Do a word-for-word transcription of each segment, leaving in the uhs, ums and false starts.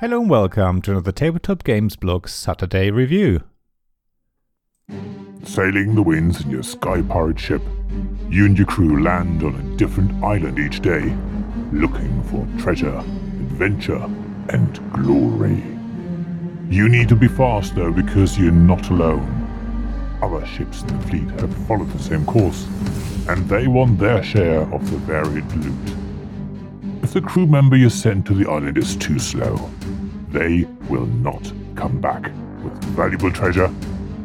Hello and welcome to another Tabletop Games Blog Saturday Review. Sailing the winds in your sky pirate ship, you and your crew land on a different island each day, looking for treasure, adventure, and glory. You need to be fast though, because you're not alone. Other ships in the fleet have followed the same course, and they want their share of the varied loot. If the crew member you send to the island is too slow, they will not come back with valuable treasure,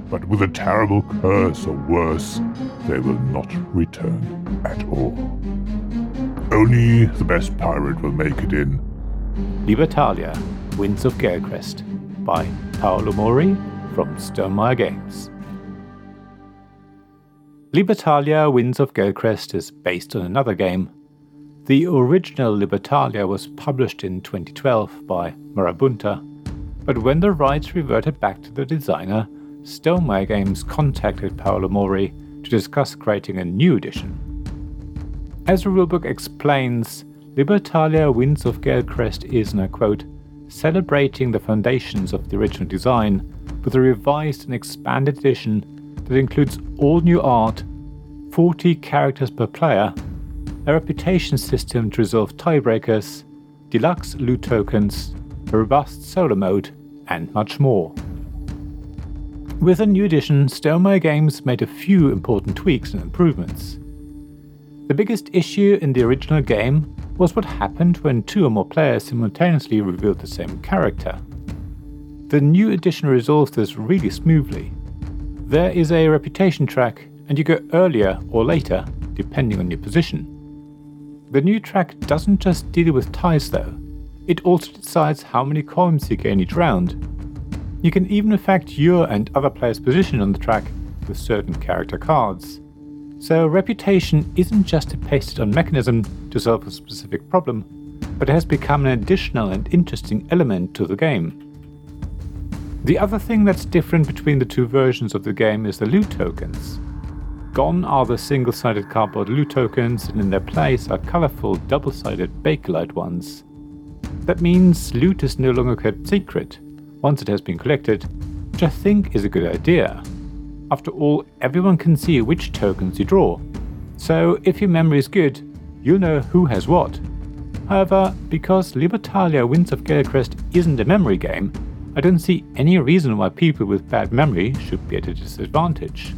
but with a terrible curse or worse, they will not return at all. Only the best pirate will make it in. Libertalia, Winds of Goldcrest, by Paolo Mori from Stonemaier Games. Libertalia, Winds of Goldcrest is based on another game. The original Libertalia was published in twenty twelve by Marabunta, but when the rights reverted back to the designer, Stonemaier Games contacted Paolo Mori to discuss creating a new edition. As the rulebook explains, Libertalia Winds of Goldcrest is, and I quote, celebrating the foundations of the original design with a revised and expanded edition that includes all new art, forty characters per player, a reputation system to resolve tiebreakers, deluxe loot tokens, a robust solo mode, and much more. With a new edition, Stonemaier Games made a few important tweaks and improvements. The biggest issue in the original game was what happened when two or more players simultaneously revealed the same character. The new edition resolves this really smoothly. There is a reputation track, and you go earlier or later, depending on your position. The new track doesn't just deal with ties though, it also decides how many coins you gain each round. You can even affect your and other players' position on the track with certain character cards. So reputation isn't just a pasted-on mechanism to solve a specific problem, but it has become an additional and interesting element to the game. The other thing that's different between the two versions of the game is the loot tokens. Gone are the single-sided cardboard loot tokens, and in their place are colourful double-sided Bakelite ones. That means loot is no longer kept secret once it has been collected, which I think is a good idea. After all, everyone can see which tokens you draw, so if your memory is good, you'll know who has what. However, because Libertalia Winds of Goldcrest isn't a memory game, I don't see any reason why people with bad memory should be at a disadvantage.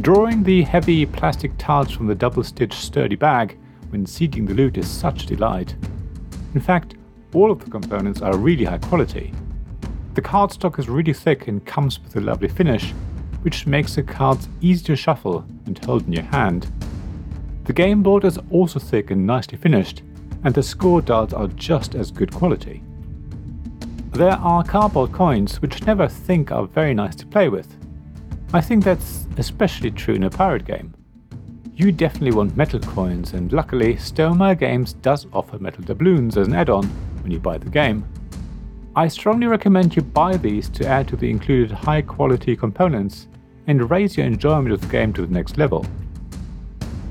Drawing the heavy plastic tiles from the double-stitched sturdy bag when seeking the loot is such a delight. In fact, all of the components are really high quality. The cardstock is really thick and comes with a lovely finish, which makes the cards easy to shuffle and hold in your hand. The game board is also thick and nicely finished, and the score dials are just as good quality. There are cardboard coins, which I never think are very nice to play with. I think that's especially true in a pirate game. You definitely want metal coins, and luckily Stonemaier Games does offer metal doubloons as an add-on when you buy the game. I strongly recommend you buy these to add to the included high-quality components and raise your enjoyment of the game to the next level.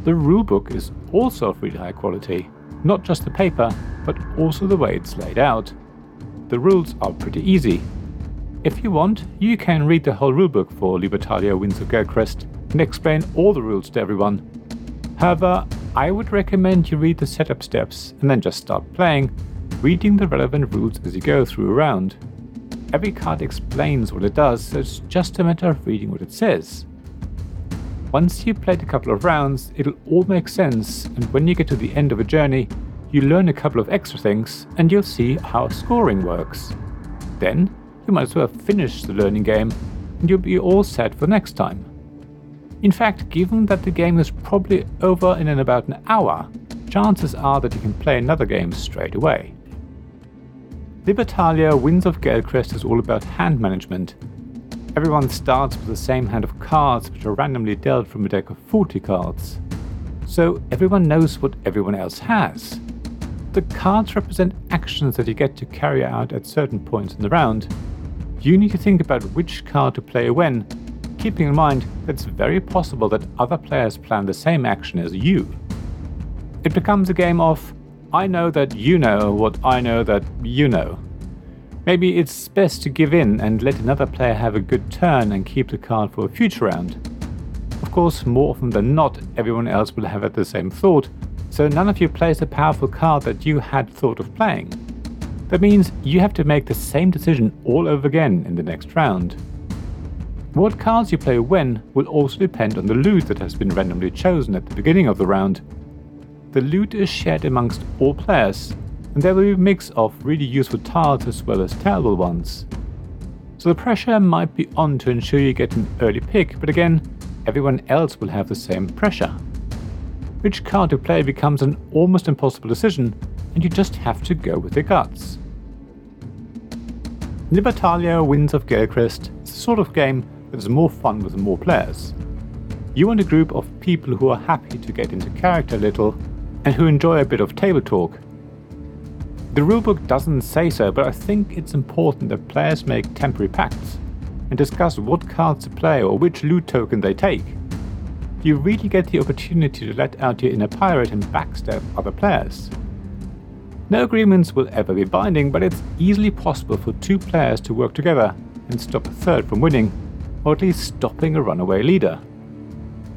The rulebook is also of really high quality, not just the paper, but also the way it's laid out. The rules are pretty easy. If you want, you can read the whole rulebook for Libertalia Winds of Goldcrest and explain all the rules to everyone. However, I would recommend you read the setup steps and then just start playing, reading the relevant rules as you go through a round. Every card explains what it does, so it's just a matter of reading what it says. Once you've played a couple of rounds, it'll all make sense, and when you get to the end of a journey, you learn a couple of extra things and you'll see how scoring works. Then, you might as well finish the learning game and you'll be all set for next time. In fact, given that the game is probably over in about an hour, chances are that you can play another game straight away. Libertalia Winds of Goldcrest is all about hand management. Everyone starts with the same hand of cards, which are randomly dealt from a deck of forty cards. So everyone knows what everyone else has. The cards represent actions that you get to carry out at certain points in the round. You need to think about which card to play when, keeping in mind that it's very possible that other players plan the same action as you. It becomes a game of I know that you know what I know that you know. Maybe it's best to give in and let another player have a good turn and keep the card for a future round. Of course, more often than not, everyone else will have had the same thought, so none of you plays a powerful card that you had thought of playing. That means you have to make the same decision all over again in the next round. What cards you play when will also depend on the loot that has been randomly chosen at the beginning of the round. The loot is shared amongst all players, and there will be a mix of really useful tiles as well as terrible ones. So the pressure might be on to ensure you get an early pick, but again, everyone else will have the same pressure. Which card to play becomes an almost impossible decision, and you just have to go with your guts. Libertalia Winds of Goldcrest is the sort of game that is more fun with more players. You want a group of people who are happy to get into character a little, and who enjoy a bit of table talk. The rulebook doesn't say so, but I think it's important that players make temporary pacts and discuss what cards to play or which loot token they take. You really get the opportunity to let out your inner pirate and backstab other players. No agreements will ever be binding, but it's easily possible for two players to work together and stop a third from winning, or at least stopping a runaway leader.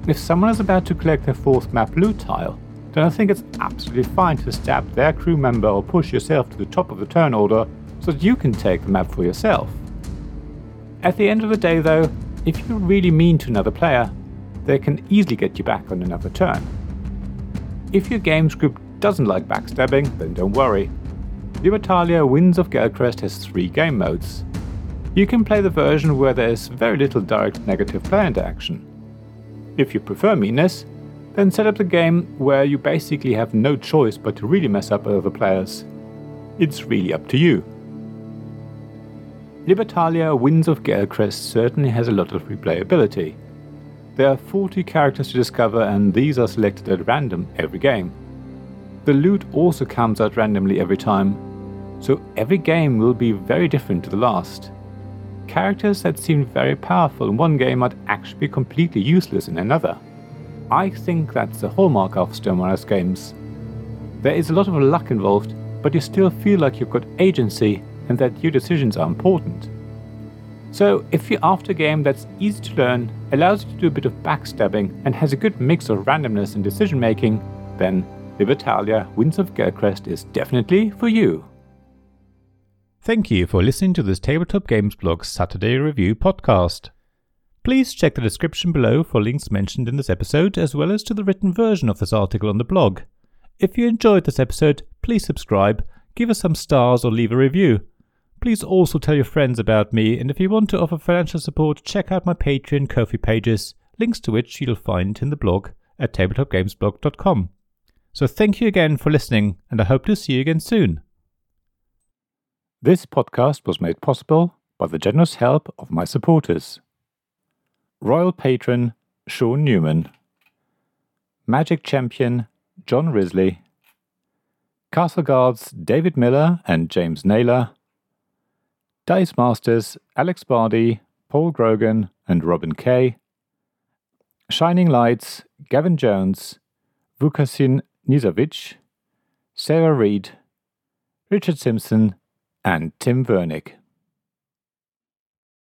If someone is about to collect their fourth map loot tile, then I think it's absolutely fine to stab their crew member or push yourself to the top of the turn order so that you can take the map for yourself. At the end of the day though, if you're really mean to another player, they can easily get you back on another turn. If your games group doesn't like backstabbing, then don't worry. Libertalia Winds of Goldcrest has three game modes. You can play the version where there is very little direct negative player interaction. If you prefer meanness, then set up the game where you basically have no choice but to really mess up other players. It's really up to you. Libertalia Winds of Goldcrest certainly has a lot of replayability. There are forty characters to discover, and these are selected at random every game. The loot also comes out randomly every time, so every game will be very different to the last. Characters that seem very powerful in one game might actually be completely useless in another. I think that's the hallmark of Stonemaier games. There is a lot of luck involved, but you still feel like you've got agency and that your decisions are important. So if you're after a game that's easy to learn, allows you to do a bit of backstabbing and has a good mix of randomness and decision making, then Libertalia Winds of Goldcrest is definitely for you. Thank you for listening to this Tabletop Games Blog Saturday Review podcast. Please check the description below for links mentioned in this episode, as well as to the written version of this article on the blog. If you enjoyed this episode, please subscribe, give us some stars or leave a review. Please also tell your friends about me, and if you want to offer financial support, check out my Patreon and Ko-fi pages, links to which you'll find in the blog at tabletop games blog dot com. So thank you again for listening, and I hope to see you again soon. This podcast was made possible by the generous help of my supporters. Royal Patron Sean Newman, Magic Champion John Risley, Castle Guards David Miller and James Naylor, Dice Masters Alex Bardi, Paul Grogan and Robin Kay, Shining Lights Gavin Jones, Vukasin Nisavich, Sarah Reed, Richard Simpson and Tim Vernick.